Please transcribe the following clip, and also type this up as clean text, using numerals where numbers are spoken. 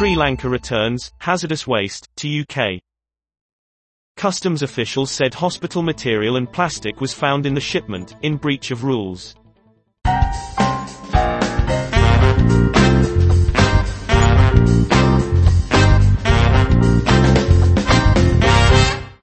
Sri Lanka returns hazardous waste to UK. Customs officials said hospital material and plastic was found in the shipment, in breach of rules.